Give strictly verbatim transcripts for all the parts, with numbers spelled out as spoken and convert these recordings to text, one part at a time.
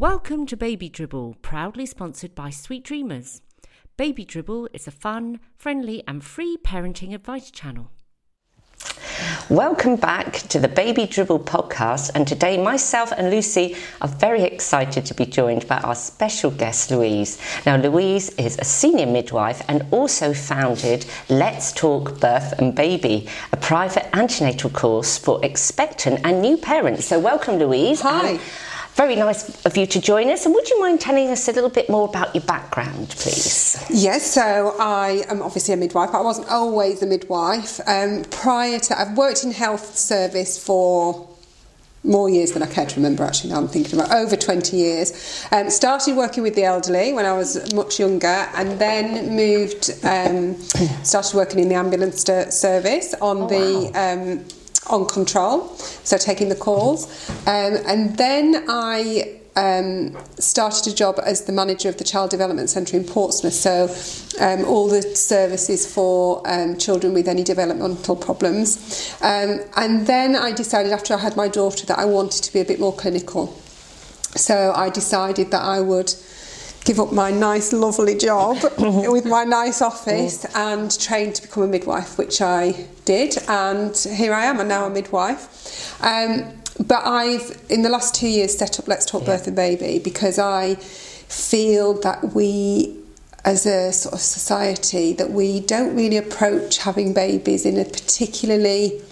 Welcome to Baby Dribble, proudly sponsored by Sweet Dreamers. Baby Dribble is a fun, friendly and free parenting advice channel. Welcome back to the Baby Dribble podcast, and today myself and Lucy are very excited to be joined by our special guest Louise. Now Louise is a senior midwife and also founded Let's Talk Birth and Baby, a private antenatal course for expectant and new parents. So welcome Louise. Hi. Um, Very nice of you to join us. And would you mind telling us a little bit more about your background, please? Yes, so I am obviously a midwife, but I wasn't always a midwife. Um, prior to, I've worked in health service for more years than I care to remember, actually, now I'm thinking about, over twenty years. Um, started working with the elderly when I was much younger, and then moved, um, started working in the ambulance service on oh, the... Wow. Um, on control, so taking the calls, um, and then I um, started a job as the manager of the Child Development Centre in Portsmouth, so um, all the services for um, children with any developmental problems, um, and then I decided after I had my daughter that I wanted to be a bit more clinical, so I decided that I would give up my nice lovely job with my nice office and train to become a midwife, which I did, and here I am, I'm now a midwife. Um, but I've in the last two years set up Let's Talk yeah. Birth and Baby because I feel that we as a sort of society that we don't really approach having babies in a particularly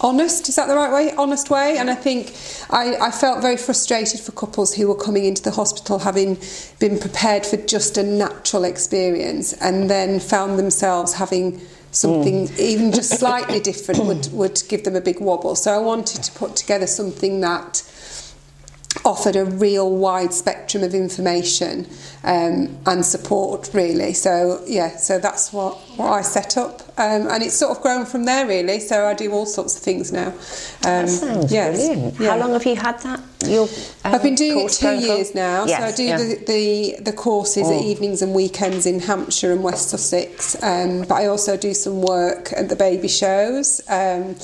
honest, is that the right way? Honest way. And I think I, I felt very frustrated for couples who were coming into the hospital having been prepared for just a natural experience and then found themselves having something mm. even just slightly different would, would give them a big wobble. So I wanted to put together something that offered a real wide spectrum of information um, and support, really. So yeah, so that's what, what I set up, um, and it's sort of grown from there, really. So I do all sorts of things now. Um, that sounds yes. brilliant. Yeah. How long have you had that? Your, um, I've been doing it two years on? now. Yes, so I do yeah. the, the the courses oh. at evenings and weekends in Hampshire and West Sussex, um, but I also do some work at the baby shows. Um,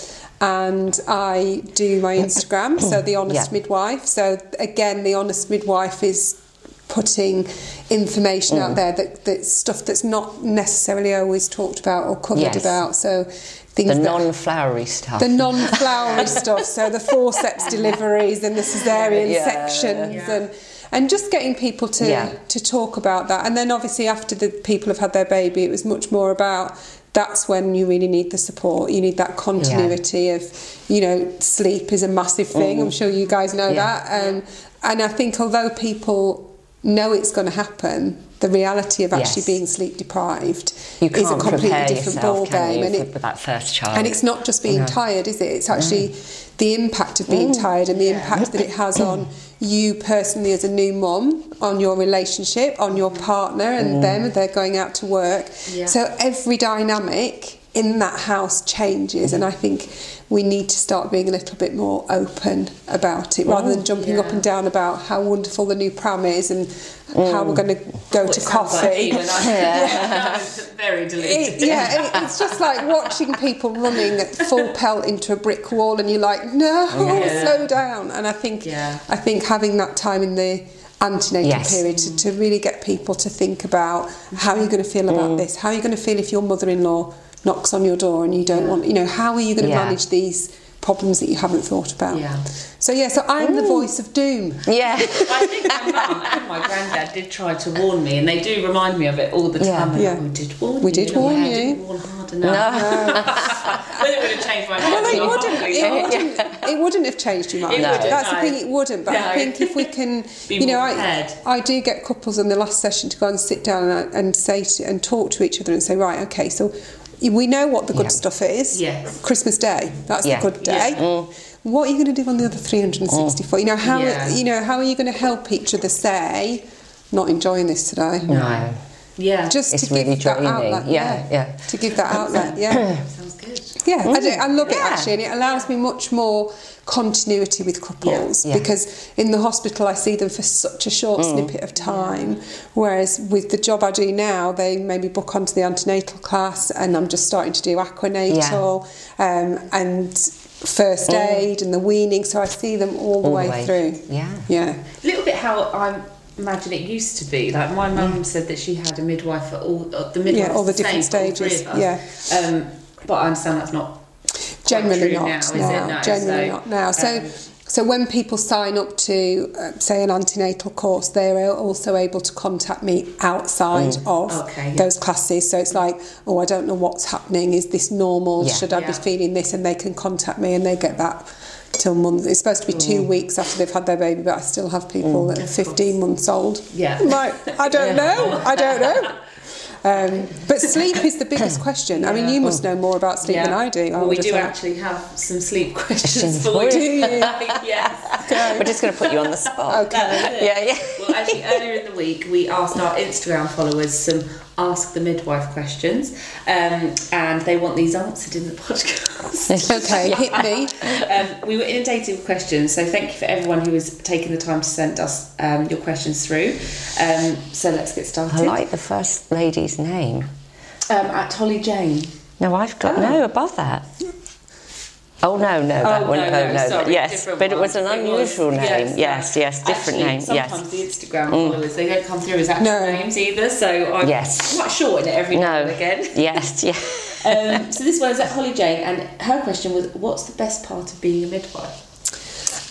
And I do my Instagram, so The Honest yeah. Midwife. So again, The Honest Midwife is putting information mm. out there, that, that stuff that's not necessarily always talked about or covered yes. about. So things the that, non-flowery stuff. The non-flowery stuff. So the forceps deliveries and the cesarean yeah. sections yeah. and and just getting people to yeah. to talk about that. And then obviously after the people have had their baby, it was much more about. That's when you really need the support. You need that continuity yeah. of, you know, sleep is a massive thing. Mm. I'm sure you guys know yeah. that. Um, yeah. And I think although people know it's going to happen, the reality of actually yes. being sleep deprived you is a completely different ball game. And it, that first child. And it's not just being no. tired, is it? It's actually mm. the impact of being mm. tired and the yeah. impact that it has on you personally as a new mum, on your relationship, on your partner and mm. them, they're going out to work. Yeah. So every dynamic in that house changes, mm. and I think we need to start being a little bit more open about it, rather than jumping yeah. up and down about how wonderful the new pram is and mm. how we're going to go well, to coffee. Like yeah. it's very delicious. It, yeah, it, it's just like watching people running at full pelt into a brick wall, and you're like, no, yeah. slow down. And I think, yeah. I think having that time in the antenatal yes. period to, to really get people to think about how you're going to feel about mm. this, how you're going to feel if your mother-in-law knocks on your door and you don't want, you know, how are you going to yeah. manage these problems that you haven't thought about? Yeah. So, yeah, so I'm Ooh. the voice of doom. Yeah. I think my mum and my granddad did try to warn me, and they do remind me of it all the time. Yeah. yeah. We did warn we you. We did warn you. I didn't warn hard enough. No. Whether it would have changed my mind. Well, it wouldn't. It wouldn't, yeah. it wouldn't have changed your mind. No. That's no. the thing, it wouldn't. But no. I think if we can, Be you know, I, I do get couples in the last session to go and sit down and, and say to, and talk to each other and say, right, okay, so we know what the good yeah. stuff is. Yes. Christmas Day, that's yeah. the good day. Yeah. Mm. What are you going to do on the other three hundred sixty-four? Mm. You know how yeah. you know how are you going to help each other say, not enjoying this today? No. Yeah. Just it's to really give draining. That outlet. Yeah. Yeah. yeah. To give that outlet. Yeah. Sounds good. Yeah, mm. I, do, I love yeah. it actually, and it allows me much more continuity with couples yeah. Yeah. because in the hospital I see them for such a short mm. snippet of time, yeah. whereas with the job I do now, they maybe book onto the antenatal class, and I'm just starting to do aquanatal, yeah. um, and first aid mm. and the weaning, so I see them all the all way, way through. Yeah. Yeah. A little bit how I imagine it used to be. Like my mum yeah. said that she had a midwife at all the midwife yeah, all the different stages. Yeah. Um, but I understand that's not generally not now, is now. It? No, generally so, not now. So um, so when people sign up to uh, say an antenatal course, they're also able to contact me outside mm. of okay, yeah. those classes. So it's like, oh, I don't know what's happening. Is this normal? Yeah. Should I yeah. be feeling this? And they can contact me, and they get that till months. It's supposed to be two mm. weeks after they've had their baby, but I still have people mm. that are fifteen months old. Yeah, I'm like I don't yeah. know. I don't know. Um, but sleep is the biggest question. Yeah. I mean, you must know more about sleep yeah. than I do. I well, we do thought. actually have some sleep questions for you. Yes. Okay. We're just going to put you on the spot. Okay. Yeah, yeah. Well, actually, earlier in the week, we asked our Instagram followers some Ask the Midwife questions, um, and they want these answered in the podcast. Okay, hit me. Um, we were inundated with questions, so thank you for everyone who has taken the time to send us um, your questions through. Um, so let's get started. I like the first lady's name. Um, at Holly Jane. No, I've got oh. no above that. Oh no, no, that oh, one. No, oh no, no sorry, yes, but one. It was an unusual was, name. Yes, yes, yes different actually, name. Sometimes yes. the Instagram followers mm. they don't come through as actual no. names either, so I'm yes. quite short in it every no. now and again. Yes, yes. um, so this one's at Holly Jane, and her question was, "What's the best part of being a midwife?"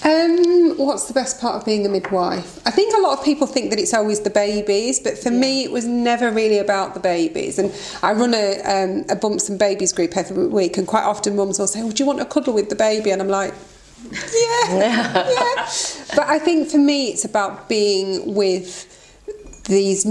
Um, what's the best part of being a midwife? I think a lot of people think that it's always the babies, but for me it was never really about the babies. And I run a, um, a Bumps and Babies group every week, and quite often mums will say, well, do you want to cuddle with the baby? And I'm like, yeah, yeah. But I think for me it's about being with these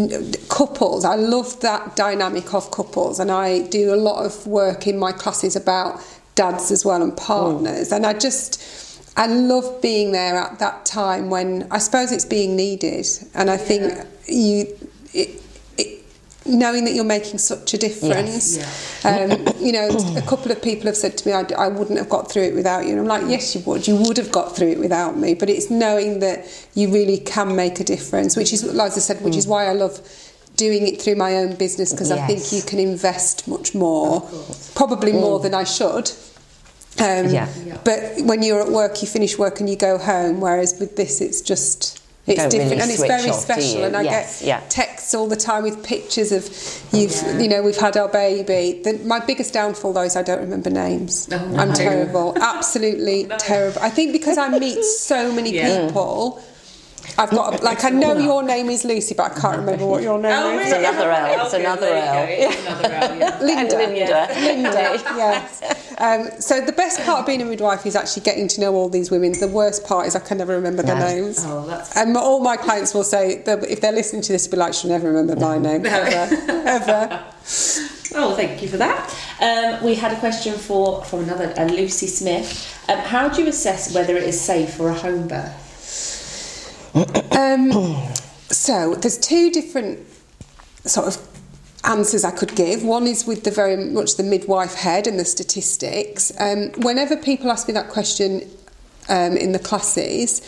couples. I love that dynamic of couples, and I do a lot of work in my classes about dads as well and partners. Mm. And I just... I love being there at that time when I suppose it's being needed, and I yeah. think you it, it, knowing that you're making such a difference. Yes. Yeah. Um, you know, a couple of people have said to me, I, I wouldn't have got through it without you, and I'm like, yes, you would. You would have got through it without me. But it's knowing that you really can make a difference, which is, like I said, which mm. is why I love doing it through my own business, because yes. I think you can invest much more, probably mm. more than I should. Um, yeah. But when you're at work, you finish work and you go home, whereas with this it's just, it's different really, and it's very off, special, and I yes. get yeah. texts all the time with pictures of you've yeah. you know, we've had our baby. The, my biggest downfall though is I don't remember names. Oh, no. I'm terrible, absolutely no. terrible. I think because I meet so many yeah. people, I've got, like, I know your name is Lucy, but I can't remember what your name oh, really? is. It's another L. It's another L. It's another L, yeah. Linda. Linda. Linda, yes. Um, so the best part of being a midwife is actually getting to know all these women. The worst part is I can never remember no. their names. Oh, that's... And all my clients will say, if they're listening to this, they'll be like, she'll never remember my name. Ever. Ever. Oh, thank you for that. Um, we had a question for from another, uh, Lucy Smith. Um, how do you assess whether it is safe for a home birth? Um, so there's two different sort of answers I could give. One is with the very much the midwife head and the statistics. Um, whenever people ask me that question um, in the classes,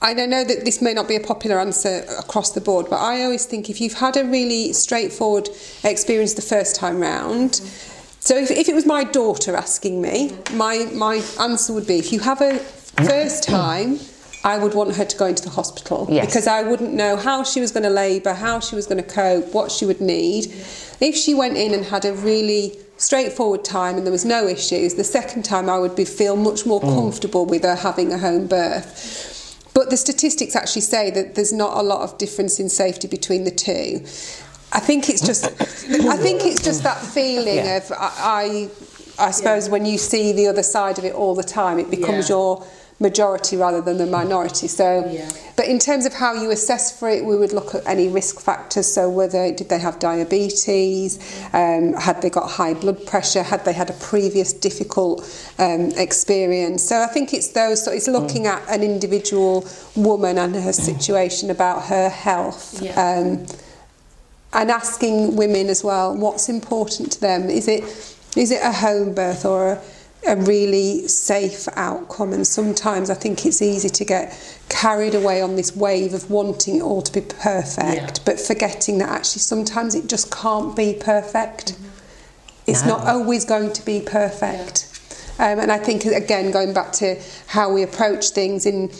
I don't know that this may not be a popular answer across the board, but I always think if you've had a really straightforward experience the first time round... Mm-hmm. So if, if it was my daughter asking me, mm-hmm. my, my answer would be, if you have a first time... I would want her to go into the hospital yes. because I wouldn't know how she was going to labour, how she was going to cope, what she would need. If she went in and had a really straightforward time and there was no issues, the second time I would be, feel much more mm. comfortable with her having a home birth. But the statistics actually say that there's not a lot of difference in safety between the two. I think it's just, I think it's just that feeling yeah. of, I, I, I suppose yeah. when you see the other side of it all the time, it becomes yeah. your... majority rather than the minority. So yeah. but in terms of how you assess for it, we would look at any risk factors, so whether did they have diabetes, um, had they got high blood pressure, had they had a previous difficult um, experience. So I think it's those, so it's looking mm. at an individual woman and her situation about her health yeah. um, and asking women as well what's important to them. Is it is it a home birth or a a really safe outcome? And sometimes I think it's easy to get carried away on this wave of wanting it all to be perfect yeah. but forgetting that actually sometimes it just can't be perfect. Mm-hmm. It's no. not always going to be perfect. Yeah. Um, and I think, again, going back to how we approach things in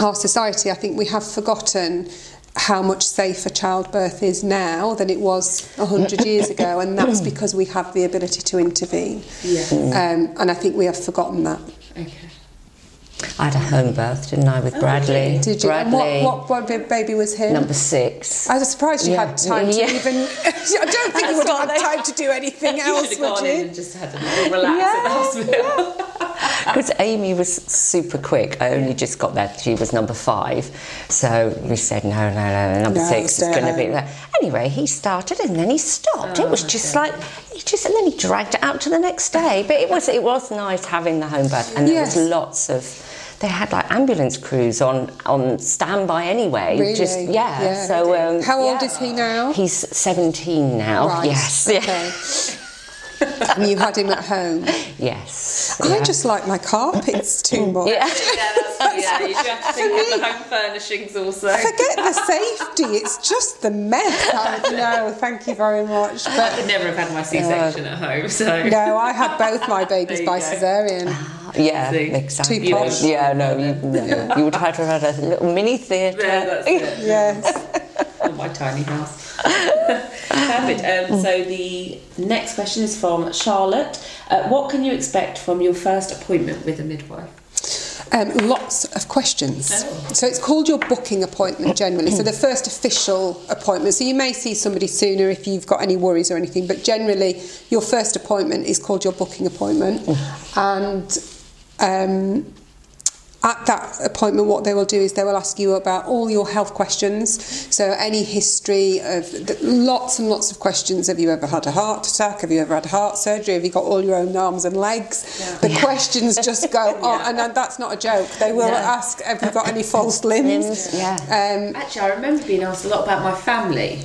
our society, I think we have forgotten how much safer childbirth is now than it was one hundred years ago, and that's because we have the ability to intervene. Yeah. Um, and I think we have forgotten that. Okay. I had a home birth, didn't I, with oh, Bradley? Did you? Bradley. And what, what, what baby was him? Number six. I was surprised you yeah. had time yeah. to even... I don't think you would have had time to do anything else, would you? You would have gone in and just had a little relax yeah. at the hospital. Yeah. Because Amy was super quick. I only yeah. just got there. She was number five. So we said, no, no, no, number no, six is going to be there. Anyway, he started and then he stopped. Oh, it was just okay. like... He just, and then he dragged it out to the next day. But it was, it was nice having the home birth. And there yes. was lots of... They had like ambulance crews on, on standby anyway. Really? Just yeah. yeah so um, how old yeah. is he now? He's seventeen now. Right. Yes. Okay. And you had him at home. Yes. I yeah. just like my carpets too much. Yeah, yeah, that's, yeah you have to think of the home furnishings also. Forget the safety, it's just the mess. I, no, thank you very much. But I could never have had my C-section uh, at home, so... No, I had both my babies by go. Caesarean. Ah, yeah, see? Exactly. Too posh. Yeah, no, you, no, you would have had a little mini theatre. Yeah, that's it. Yes. Or my tiny house. Perfect. Um, so the next question is from Charlotte. Uh, what can you expect from your first appointment with a midwife? Um, lots of questions. Oh. So it's called your booking appointment generally. So the first official appointment. So you may see somebody sooner if you've got any worries or anything, but generally your first appointment is called your booking appointment. Mm. And... Um, At that appointment, what they will do is they will ask you about all your health questions. So any history of the, lots and lots of questions. Have you ever had a heart attack? Have you ever had heart surgery? Have you got all your own arms and legs? Yeah. The yeah. questions just go on. Yeah. And, and that's not a joke. They will no. ask, have you got any false limbs? Yeah. Um, Actually, I remember being asked a lot about my family.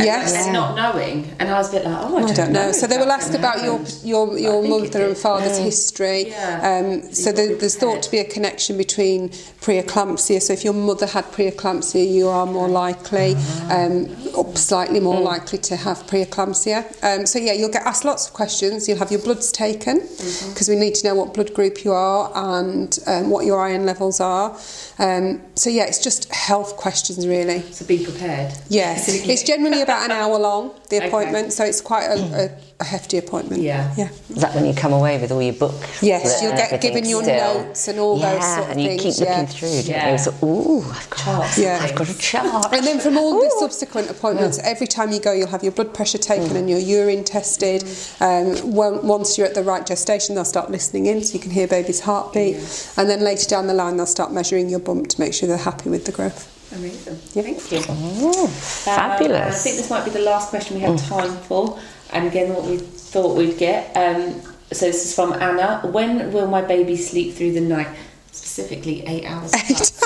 And yes, and not knowing, and I was a bit like, oh, I don't, I don't know. know. So they will ask about your your your mother and father's yeah. history. Yeah. Um, so there, there's thought to be a connection between preeclampsia. So if your mother had preeclampsia, you are more likely, um, up slightly more mm. likely to have preeclampsia. Um, so yeah, you'll get asked lots of questions. You'll have your bloods taken because mm-hmm. we need to know what blood group you are and um, what your iron levels are. Um, so yeah, it's just health questions really. So be prepared. Yes, it's generally Generally about an hour long, the appointment, okay. so it's quite a, a, a hefty appointment. Yeah. yeah. Is that when you come away with all your books? Yes, you'll get given your still. notes and all yeah, those sort of things. Yeah, and you keep looking yeah. through, don't you? Yeah. Like, ooh, I've got, yeah. I've got a chart. And then from all ooh. the subsequent appointments, yeah. every time you go, you'll have your blood pressure taken mm. and your urine tested. Mm. Um, when, once you're at the right gestation, they'll start listening in so you can hear baby's heartbeat. Yeah. And then later down the line, they'll start measuring your bump to make sure they're happy with the growth. Amazing. Yeah. Thank you. Oh, fabulous. Um, I think this might be the last question we have time for, and again, what we thought we'd get. Um, so this is from Anna. When will my baby sleep through the night? Specifically, eight hours. Eight hours.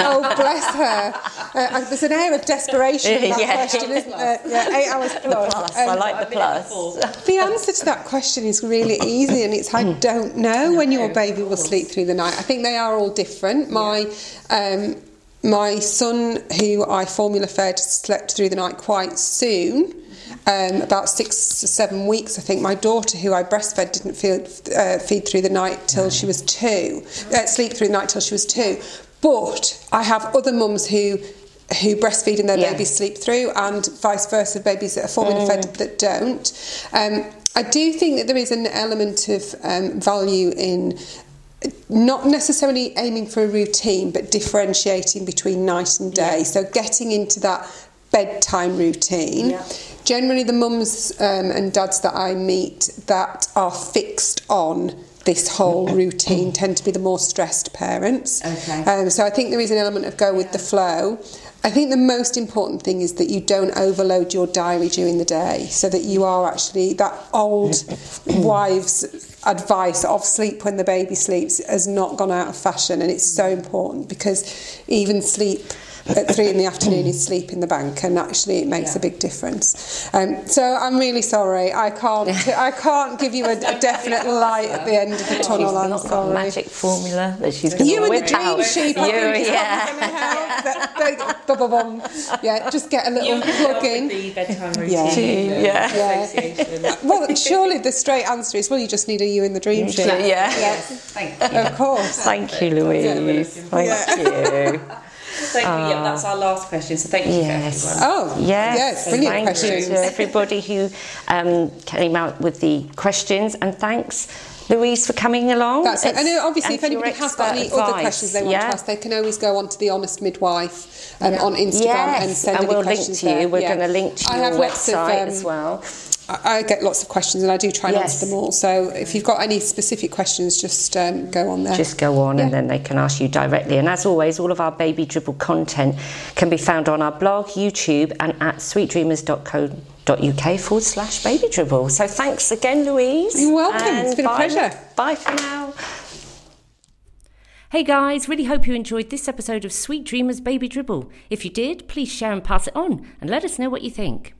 Oh, bless her. Uh, there's an air of desperation in that yeah. question, isn't there? Yeah, eight hours plus. plus. Um, I like the plus. The answer to that question is really easy, and it's I don't know no, when your baby will sleep through the night. I think they are all different. My... Um, My son, who I formula fed, slept through the night quite soon, um, about six to seven weeks, I think. My daughter, who I breastfed, didn't feel, uh, feed through the night till she was two, uh, sleep through the night till she was two. But I have other mums who... who breastfeed and their yeah. babies sleep through, and vice versa, babies that are formula mm. fed that don't. Um, I do think that there is an element of um, value in... not necessarily aiming for a routine, but differentiating between night and day. Yeah. So getting into that bedtime routine. Yeah. Generally the mums um, and dads that I meet that are fixed on this whole routine tend to be the more stressed parents. Okay. Um, so I think there is an element of go with yeah. the flow. I think the most important thing is that you don't overload your diary during the day, so that you are actually that old wives' advice of sleep when the baby sleeps has not gone out of fashion, and it's so important because even sleep at three in the afternoon is sleep in the bank, and actually it makes yeah. a big difference. Um, so I'm really sorry, I can't I can't give you a, a definite light at the end of the tunnel. She's I'm not sorry. Got a magic formula that she's going to whip out. You and the dream out. Sheep, I think, yeah. going to help. They, they, yeah, just get a little plug in. The bedtime routine. Yeah. Yeah. Yeah. Well, surely the straight answer is, well, you just need a Ewan the Dream Sheep. Yeah. Yes. Thank you. Of course. Thank you, Louise. Thank yeah. you. Thank uh, you. Yeah, that's our last question. So thank you. Yes. For oh, yes. yes. Brilliant thank questions. You to everybody who um, came out with the questions, and thanks, Louise, for coming along. That's it. And obviously, and if anybody has got any advice, other questions they want yeah. to ask, they can always go on to The Honest Midwife um, yeah. on Instagram yes. and send and any we'll questions to you. There. We're yeah. going to link to I your website of, um, as well. I get lots of questions, and I do try and yes. answer them all. So if you've got any specific questions, just um, go on there. Just go on, yeah. and then they can ask you directly. And as always, all of our Baby Dribble content can be found on our blog, YouTube, and at sweet dreamers dot co dot uk forward slash Baby Dribble. So thanks again, Louise. You're welcome. And it's been bye, a pleasure. Bye for now. Hey guys, really hope you enjoyed this episode of Sweet Dreamers Baby Dribble. If you did, please share and pass it on, and let us know what you think.